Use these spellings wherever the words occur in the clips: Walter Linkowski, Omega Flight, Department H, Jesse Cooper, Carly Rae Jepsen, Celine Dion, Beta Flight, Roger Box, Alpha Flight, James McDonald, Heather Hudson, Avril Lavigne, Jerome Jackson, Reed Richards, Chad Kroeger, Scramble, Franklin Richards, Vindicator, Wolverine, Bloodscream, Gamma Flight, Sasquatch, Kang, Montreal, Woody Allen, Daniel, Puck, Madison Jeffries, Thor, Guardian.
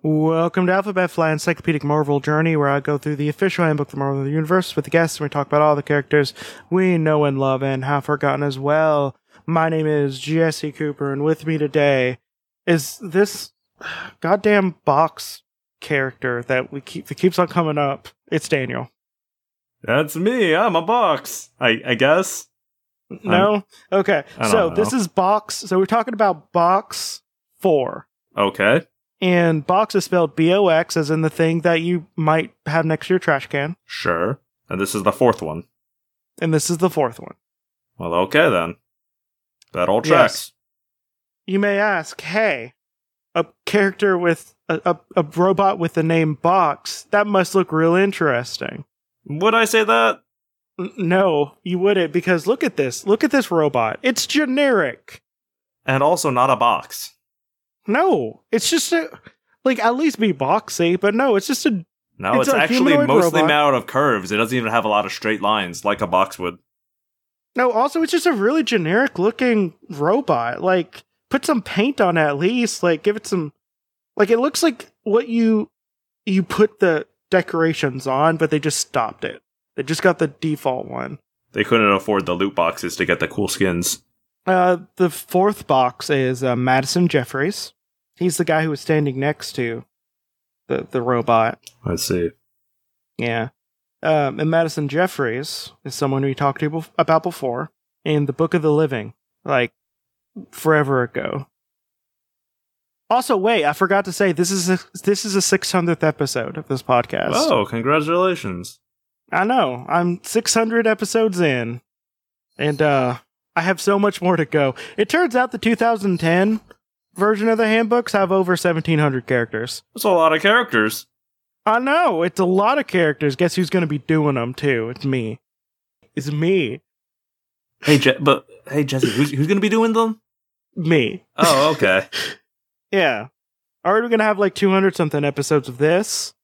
Welcome to Alphabet Flight Encyclopedic Marvel Journey, where I go through the official handbook for Marvel Universe with the guests, and we talk about all the characters we know and love and have forgotten as well. My name is Jesse Cooper, and with me today is this goddamn box character that keeps on coming up. It's Daniel. That's me. I'm a box, I guess. No? Okay. So this is Box. So we're talking about Box 4. Okay. And Box is spelled B-O-X, as in the thing that you might have next to your trash can. Sure. And this is the fourth one. Well, okay, then. That all tracks. Yes. You may ask, hey, a character with a robot with the name Box, that must look real interesting. Would I say that? No, you wouldn't, because look at this. Look at this robot. It's generic. And also not a box. No, it's just at least be boxy, but no, it's just a... No, it's actually mostly made out of curves. It doesn't even have a lot of straight lines, like a box would. No, also, it's just a really generic-looking robot. Like, put some paint on it, at least. Like, give it some... Like, it looks like what you put the decorations on, but they just stopped it. They just got the default one. They couldn't afford the loot boxes to get the cool skins. The fourth box is Madison Jeffries. He's the guy who was standing next to the robot. I see. Yeah. And Madison Jeffries is someone we talked to about before in the Book of the Living, like, forever ago. Also, wait, I forgot to say, this is a 600th episode of this podcast. Oh, congratulations. I know. I'm 600 episodes in. And, I have so much more to go. It turns out the 2010 version of the handbooks have over 1,700 characters. That's a lot of characters. I know, it's a lot of characters. Guess who's going to be doing them too? It's me. It's me. Hey, hey, Jesse, who's going to be doing them? Me. Oh, okay. Yeah. Already we're going to have like 200 something episodes of this.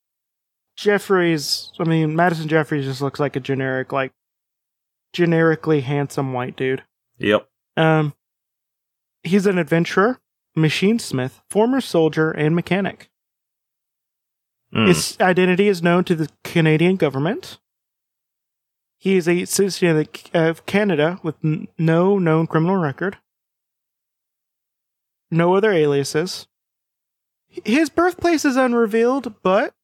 Madison Jeffries just looks like a generically handsome white dude. Yep. He's an adventurer, machine smith, former soldier, and mechanic. His identity is known to the Canadian government. He is a citizen of Canada with no known criminal record. No other aliases. His birthplace is unrevealed, but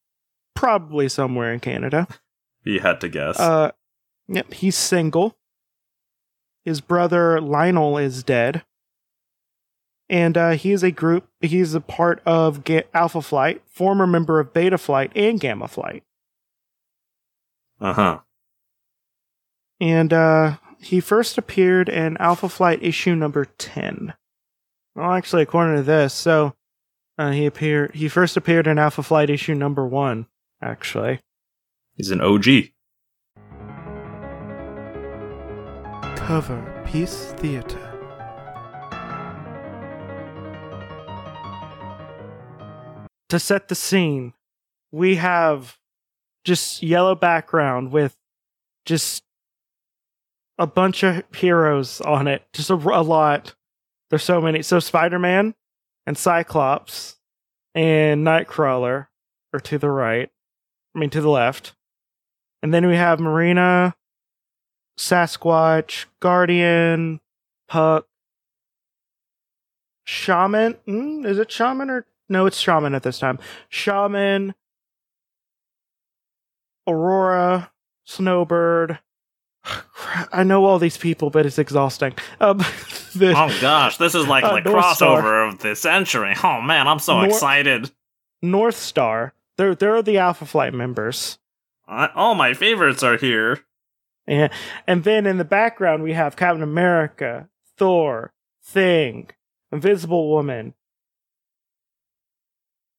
probably somewhere in Canada. You had to guess. Yep, he's single. His brother Lionel is dead, and he's a part of Alpha Flight, former member of Beta Flight and Gamma Flight. Uh-huh. And he first appeared in Alpha Flight issue number 10. Well, actually, according to this, so he first appeared in Alpha Flight issue number 1. Actually, he's an OG. Cover Peace Theater. To set the scene, we have just yellow background with just a bunch of heroes on it. Just a lot. There's so many. So Spider-Man and Cyclops and Nightcrawler are to the left. And then we have Marina, Sasquatch, Guardian, Puck, Shaman. Is it Shaman or... No, it's Shaman at this time. Shaman, Aurora, Snowbird. I know all these people, but it's exhausting. Oh gosh, this is like the crossover of the century. Oh man, I'm so excited. North Star. There are the Alpha Flight members. All my favorites are here. And then in the background, we have Captain America, Thor, Thing, Invisible Woman.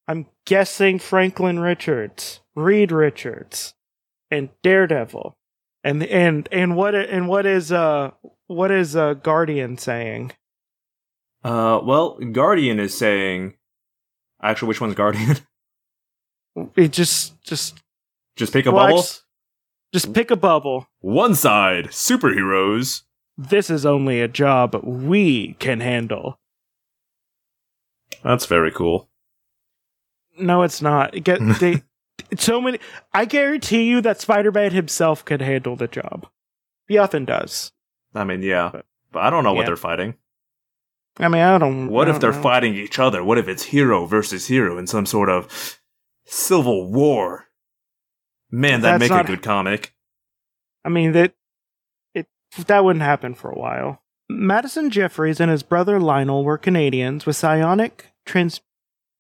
I'm guessing Franklin Richards, Reed Richards, and Daredevil. And what is What is Guardian saying? Well, Guardian is saying... Actually, which one's Guardian? It just pick a bubble? Just pick a bubble. One side, superheroes. This is only a job we can handle. That's very cool. No, it's not. I guarantee you that Spider-Man himself could handle the job. He often does. I mean, yeah. But I don't know what they're fighting. I mean, I don't... What if they're fighting each other? What if it's hero versus hero in some sort of civil war? Man, that'd make a good comic. I mean, that wouldn't happen for a while. Madison Jeffries and his brother Lionel were Canadians with psionic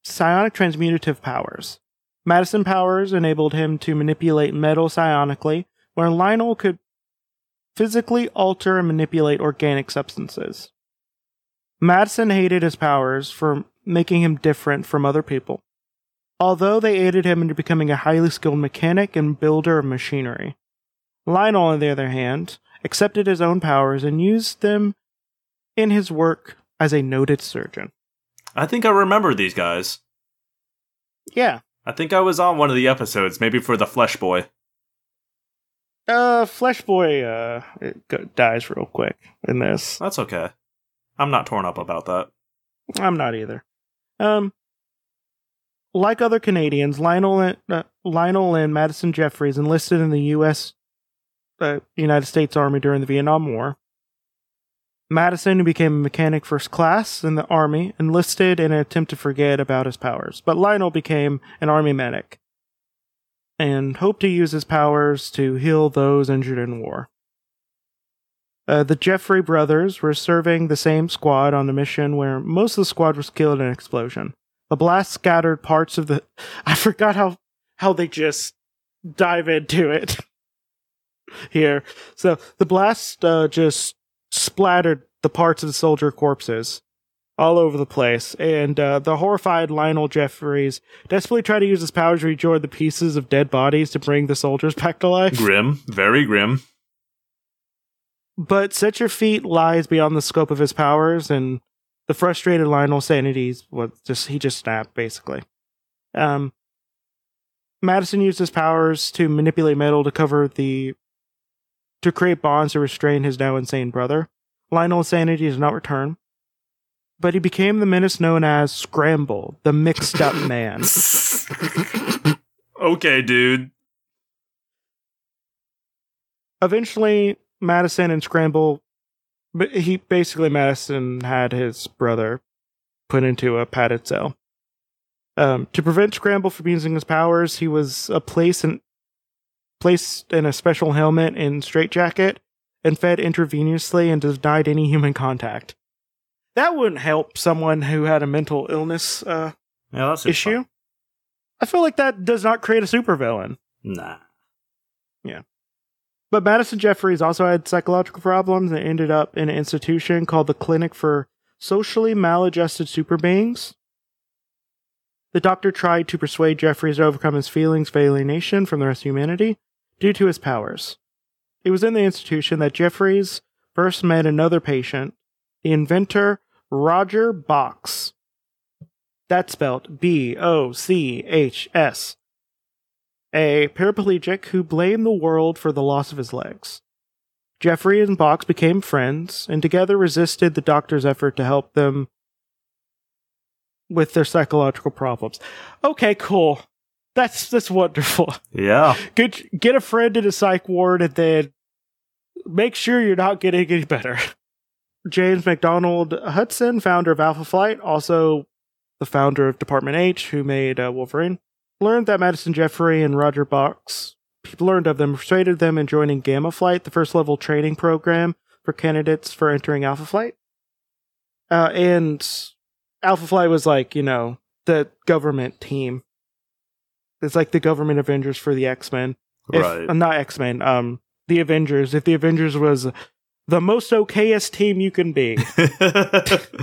transmutative powers. Madison powers enabled him to manipulate metal psionically, where Lionel could physically alter and manipulate organic substances. Madison hated his powers for making him different from other people, although they aided him into becoming a highly skilled mechanic and builder of machinery. Lionel, on the other hand, accepted his own powers and used them in his work as a noted surgeon. I think I remember these guys. Yeah. I think I was on one of the episodes, maybe for the Flesh Boy. Flesh Boy dies real quick in this. That's okay. I'm not torn up about that. I'm not either. Like other Canadians, Lionel and Madison Jeffries enlisted in the United States Army during the Vietnam War. Madison, who became a mechanic first class in the Army, enlisted in an attempt to forget about his powers. But Lionel became an Army medic and hoped to use his powers to heal those injured in war. The Jeffrey brothers were serving the same squad on a mission where most of the squad was killed in an explosion. The blast scattered parts of the... I forgot how they just dive into it here. So the blast just splattered the parts of the soldier corpses all over the place, and the horrified Lionel Jeffries desperately tried to use his powers to rejoin the pieces of dead bodies to bring the soldiers back to life. Grim, very grim. But Set Your Feet lies beyond the scope of his powers, and the frustrated Lionel's sanity just snapped, basically. Madison used his powers to manipulate metal to create bonds to restrain his now insane brother. Lionel's sanity does not return, but he became the menace known as Scramble, the Mixed Up Man. Okay, dude. Eventually, Madison and Scramble, Madison had his brother put into a padded cell. To prevent Scramble from using his powers, he was placed in a special helmet and straitjacket and fed intravenously and denied any human contact. That wouldn't help someone who had a mental illness issue. Fun. I feel like that does not create a supervillain. Nah. Yeah. But Madison Jeffries also had psychological problems and ended up in an institution called the Clinic for Socially Maladjusted Superbeings. The doctor tried to persuade Jeffries to overcome his feelings of alienation from the rest of humanity due to his powers. It was in the institution that Jeffries first met another patient, the inventor Roger Box. That's spelled Bochs. A paraplegic who blamed the world for the loss of his legs. Jeffrey and Box became friends, and together resisted the doctor's effort to help them with their psychological problems. Okay, cool. That's wonderful. Yeah. Good. Get a friend in a psych ward, and then make sure you're not getting any better. James Madison Hudson, founder of Alpha Flight, also the founder of Department H, who made Wolverine, learned that Madison Jeffries and Roger Box, learned of them, persuaded them in joining Gamma Flight, the first level training program for candidates for entering Alpha Flight. And Alpha Flight was like, the government team. It's like the government Avengers for the X-Men. Right. Not X-Men, the Avengers. If the Avengers was the most okayest team you can be. The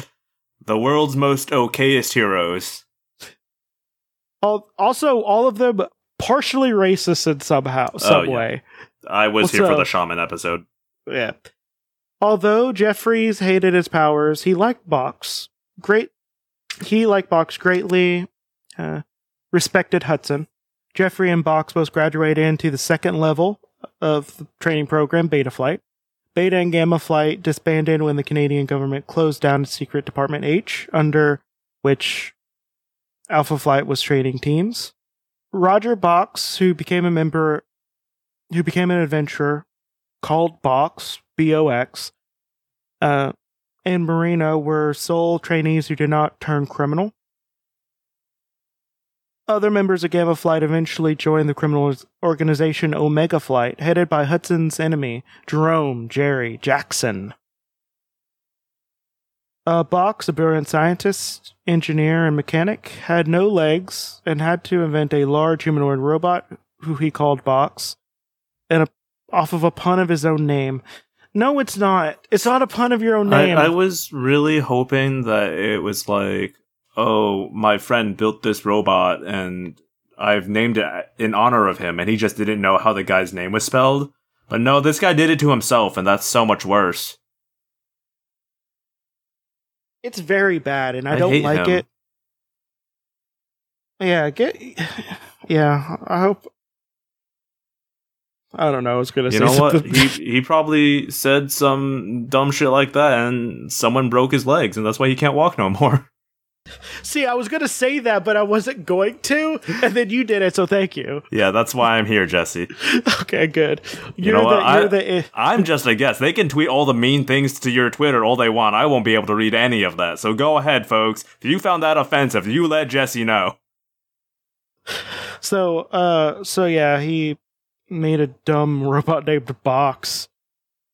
world's most okayest heroes. Also, all of them partially racist in some way. I was here for the shaman episode. Yeah. Although Jeffries hated his powers, he liked Box greatly, respected Hudson. Jeffries and Box both graduated into the second level of the training program, Beta Flight. Beta and Gamma Flight disbanded when the Canadian government closed down its secret Department H, under which Alpha Flight was training teams. Roger Box, who became an adventurer, called Box, B-O-X, and Marino were sole trainees who did not turn criminal. Other members of Gamma Flight eventually joined the criminal organization Omega Flight, headed by Hudson's enemy, Jerome Jackson. Box, a brilliant scientist, engineer, and mechanic, had no legs and had to invent a large humanoid robot, who he called Box, off of a pun of his own name. No, it's not. It's not a pun of your own name. I was really hoping that it was like, oh, my friend built this robot, and I've named it in honor of him, and he just didn't know how the guy's name was spelled. But no, this guy did it to himself, and that's so much worse. It's very bad, and I don't like him. It. Yeah, I hope... I don't know, I was going to say something. You know what? He probably said some dumb shit like that, and someone broke his legs, and that's why he can't walk no more. See, I was going to say that, but I wasn't going to, and then you did it, so thank you. Yeah, that's why I'm here, Jesse. Okay, good. I'm just a guest. They can tweet all the mean things to your Twitter all they want. I won't be able to read any of that, so go ahead, folks. If you found that offensive, you let Jesse know. So yeah, he made a dumb robot named Box.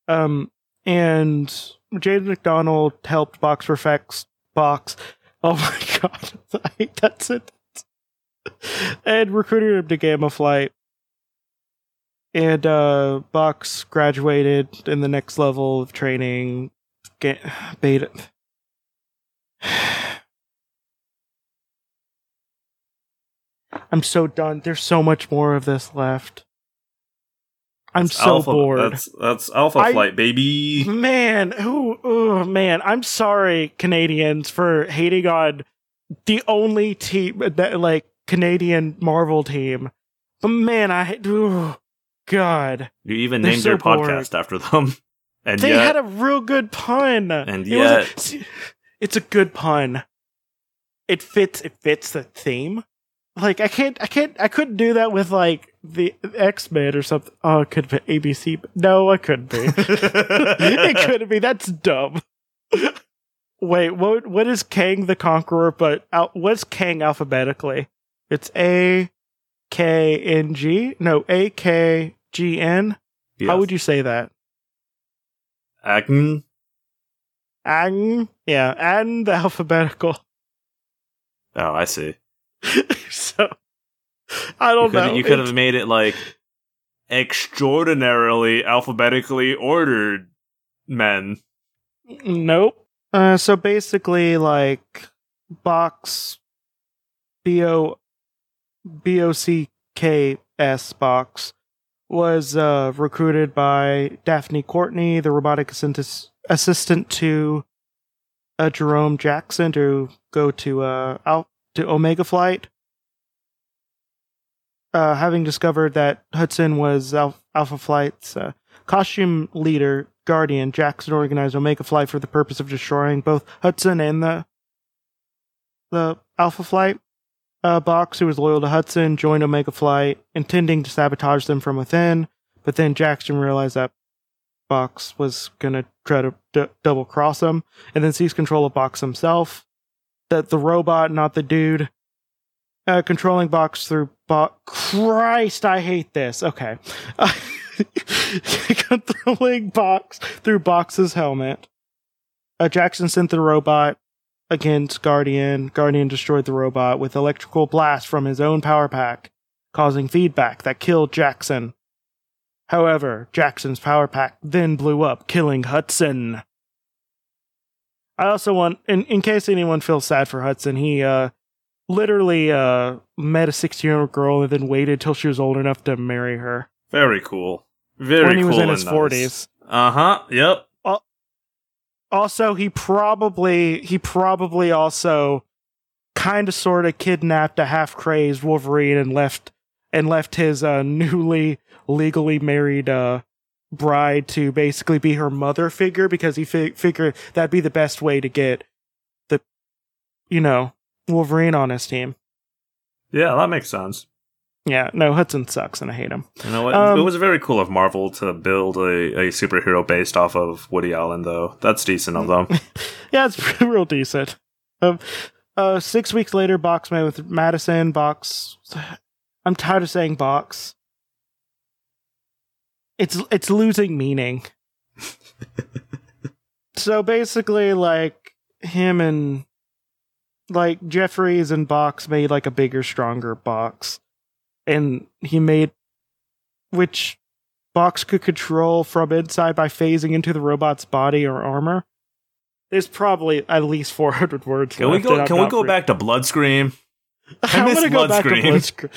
And James McDonald helped Box perfect Box. Oh my god, I hate that sentence. And recruited him to Gamma Flight. And Box graduated in the next level of training. Beta. I'm so done. There's so much more of this left. I'm so bored. That's Alpha Flight, baby. Man, man, I'm sorry, Canadians, for hating on the only team that, like, Canadian Marvel team. But man, God. You even named your podcast after them, and they had a real good pun. And it's a good pun. It fits the theme. Like, I couldn't do that with, like, the X-Men or something. Oh, it could be ABC. No, it couldn't be. It couldn't be. That's dumb. Wait, what is Kang the Conqueror, but what's Kang alphabetically? It's A-K-N-G? No, A-K-G-N? Yes. How would you say that? Ang? Yeah, and the alphabetical. Oh, I see. So, I don't know. You could have made it like extraordinarily alphabetically ordered men. Nope. So basically, like, Box, B-O-C-K-S Box, was recruited by Daphne Courtney, the robotic assistant to Jerome Jackson, to go to to Omega Flight. Having discovered that Hudson was Alpha Flight's costume leader, Guardian, Jackson organized Omega Flight for the purpose of destroying both Hudson and the Alpha Flight. Box, who was loyal to Hudson, joined Omega Flight, intending to sabotage them from within, but then Jackson realized that Box was going to try to double-cross him, and then seized control of Box himself. That the robot, not the dude, controlling Box through Christ, I hate this. Okay. Controlling Box through Box's helmet. Jackson sent the robot against Guardian. Guardian destroyed the robot with electrical blast from his own power pack, causing feedback that killed Jackson. However, Jackson's power pack then blew up, killing Hudson. I also want, in case anyone feels sad for Hudson, he literally met a 16-year-old girl and then waited till she was old enough to marry her. Very cool. Very cool. When he was in his 40s. Uh-huh, yep. Also, he probably also kind of sort of kidnapped a half-crazed Wolverine and left his newly legally married bride to basically be her mother figure, because he figured that'd be the best way to get the, Wolverine on his team. Yeah, that makes sense. Yeah, no, Hudson sucks, and I hate him. You know what? It was very cool of Marvel to build a superhero based off of Woody Allen, though. That's decent of them. Yeah, it's real decent. 6 weeks later, Box met with Madison. Box... I'm tired of saying Box. It's losing meaning. So basically, him and... Jeffries and Box made, a bigger, stronger Box. And he made... which Box could control from inside by phasing into the robot's body or armor. There's probably at least 400 words left. Can we go back to Bloodscream? I miss Bloodscream.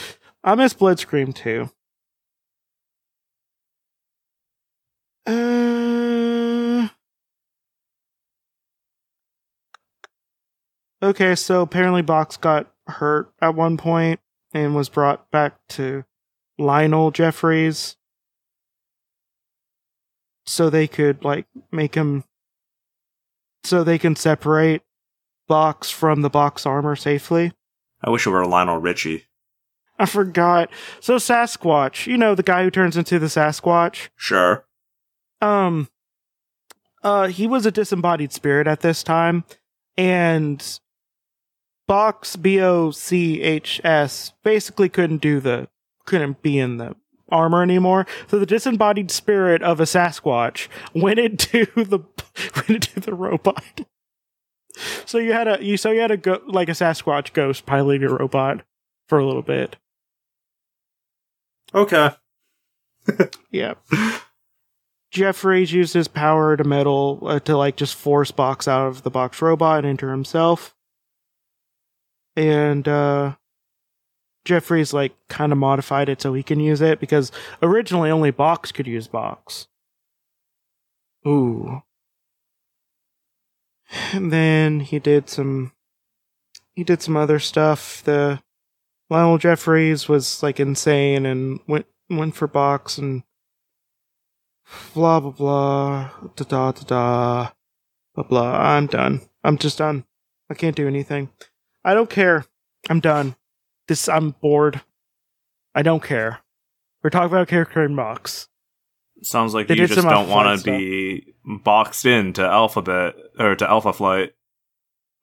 I miss Bloodscream, too. Okay, so apparently Box got hurt at one point and was brought back to Lionel Jeffries so they could, make him... so they can separate Box from the Box armor safely. I wish it were Lionel Richie. I forgot. So Sasquatch, the guy who turns into the Sasquatch? Sure. He was a disembodied spirit at this time, and Box, B-O-C-H-S, basically couldn't be in the armor anymore. So the disembodied spirit of a Sasquatch went into the robot. So you had a Sasquatch ghost piloting a robot for a little bit. Okay. Yeah. Jeffries used his power to meddle to just force Box out of the Box robot and into himself. And Jeffries kind of modified it so he can use it, because originally only Box could use Box. Ooh. And then he did some other stuff. The Lionel Jeffries was insane and went for Box and blah blah blah da da da da blah blah. I'm done. I'm just done. I can't do anything. I don't care. I'm done. I'm bored. I don't care. We're talking about character in Box. Sounds like you just don't want to be boxed into Alphabet or to Alpha Flight.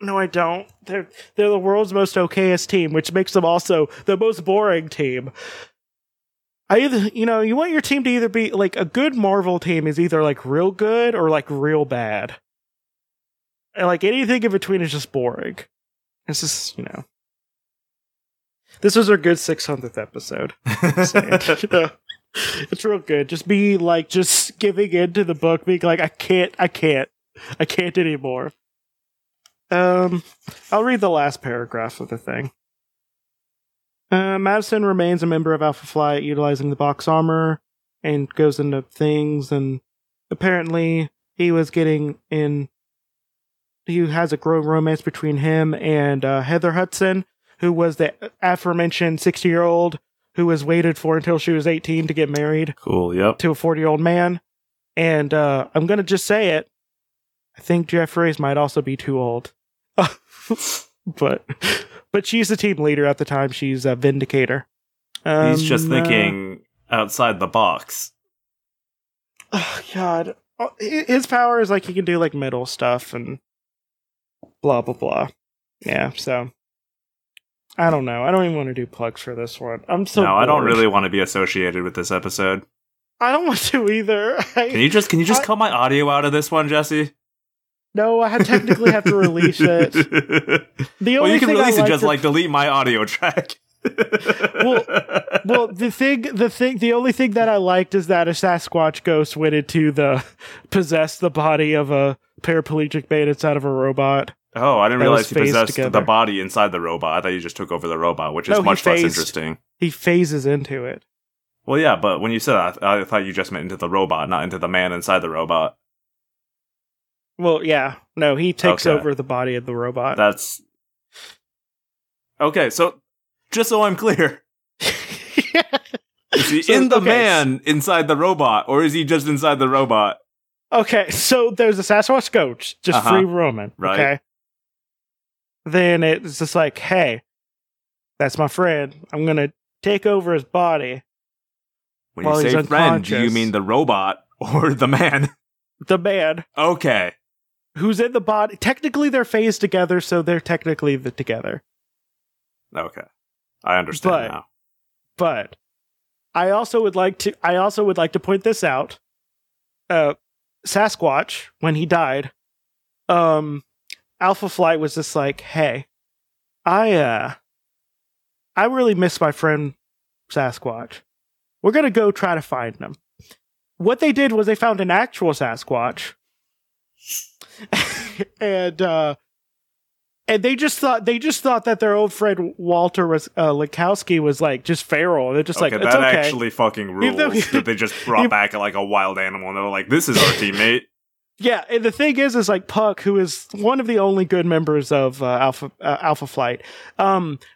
No, I don't. They're the world's most okayest team, which makes them also the most boring team. You want your team to either be a good Marvel team is either real good or real bad. And anything in between is just boring. It's just, This was our good 600th episode. It's real good. Just be just giving in to the book, being I can't anymore. I'll read the last paragraph of the thing. Madison remains a member of Alpha Flight, utilizing the Box armor, and goes into things, and apparently he was getting in... He has a growing romance between him and Heather Hudson, who was the aforementioned 60-year-old who was waited for until she was 18 to get married. Cool, yep. To a 40-year-old man. And I'm going to just say it. I think Jeffries might also be too old. But she's the team leader at the time. She's a Vindicator. He's just thinking outside the box. Oh, God. His power is he can do metal stuff and blah, blah, blah. Yeah, so... I don't know. I don't even want to do plugs for this one. I'm so bored. I don't really want to be associated with this episode. I don't want to either. Can you just cut my audio out of this one, Jesse? No, I technically have to release it. You can release it, just delete my audio track. Well, the only thing that I liked is that a Sasquatch ghost went into possessed the body of a paraplegic man inside of a robot. Oh, I didn't realize he possessed the body inside the robot. I thought you just took over the robot, which is much less interesting. He phases into it. Well, yeah, but when you said that, I thought you just meant into the robot, not into the man inside the robot. Well, yeah. No, he takes over the body of the robot. That's... Okay, so, just so I'm clear. Is he man inside the robot, or is he just inside the robot? Okay, so there's a Sasquatch coach, just free roaming. Right. Okay? Then it's just like, hey, that's my friend. I'm going to take over his body. When you say friend, do you mean the robot or the man? The man. Okay. Who's in the body. Technically, they're phased together, so they're technically together. Okay. I understand now. But I also would like to point this out. Sasquatch, when he died, Alpha Flight was just like, hey, I really miss my friend Sasquatch. We're going to go try to find him. What they did was they found an actual Sasquatch. And they just thought that their old friend Walter was Linkowski was like just feral. They're just like, it's okay. Actually fucking rules that they just brought back like a wild animal and they were like, this is our teammate. Yeah, and the thing is like Puck, who is one of the only good members of Alpha Flight,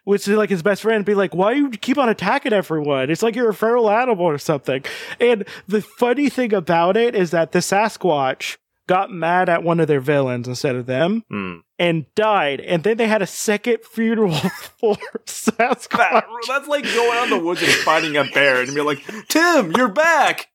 which is like his best friend, be like, why do you keep on attacking everyone? It's like you're a feral animal or something. And the funny thing about it is that the Sasquatch got mad at one of their villains instead of them and died. And then they had a second funeral for Sasquatch. That's like going out in the woods and fighting a bear and be like, Tim, you're back!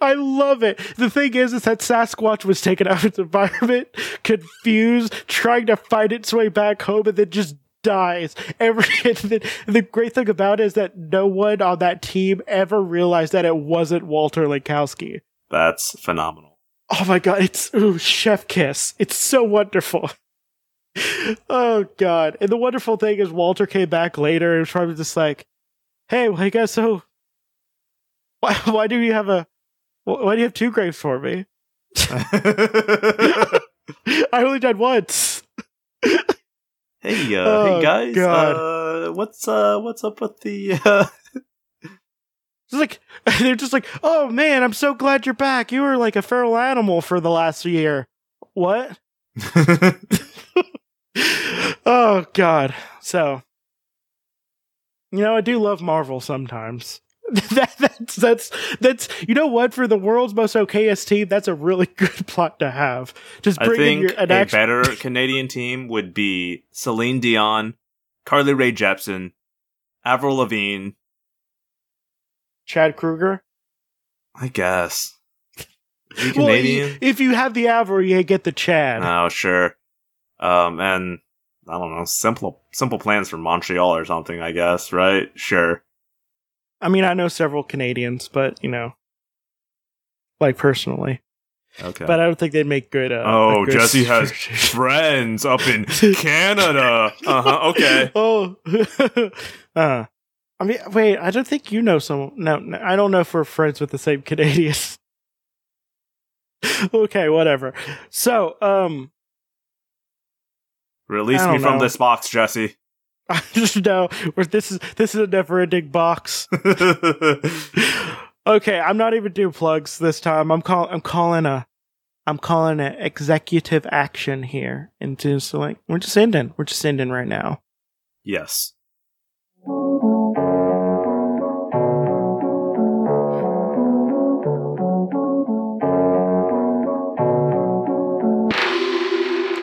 I love it. The thing is that Sasquatch was taken out of its environment, confused, trying to find its way back home, and then just dies. The great thing about it is that no one on that team ever realized that it wasn't Walter Linkowski. That's phenomenal. Oh my god, it's chef kiss. It's so wonderful. Oh god. And the wonderful thing is Walter came back later and was probably just like, hey, well, I guess so. Why do you have two graves for me? I only died once. Hey, hey guys, what's up with the? They're just like, oh man, I'm so glad you're back. You were like a feral animal for the last year. What? Oh god. So, you know, I do love Marvel sometimes. That's you know what, for the world's most okayest team, that's a really good plot to have. Just bringing better Canadian team would be Celine Dion, Carly Rae Jepsen, Avril Lavigne, Chad Kroeger. I guess. Is he Canadian? Well, if you have the Avril, you get the Chad. Oh sure, and I don't know, simple plans from Montreal or something. I guess right, sure. I mean, I know several Canadians, but, you know, like, personally. Okay. But I don't think they'd make good... good Jesse has friends up in Canada. Uh-huh, okay. Oh. I mean, wait, I don't think you know someone... No, I don't know if we're friends with the same Canadians. Okay, whatever. So, Release me from this box, Jesse. I just know this is a never-ending box. Okay, I'm not even doing plugs this time. I'm calling an executive action here, and just like we're just ending right now. Yes.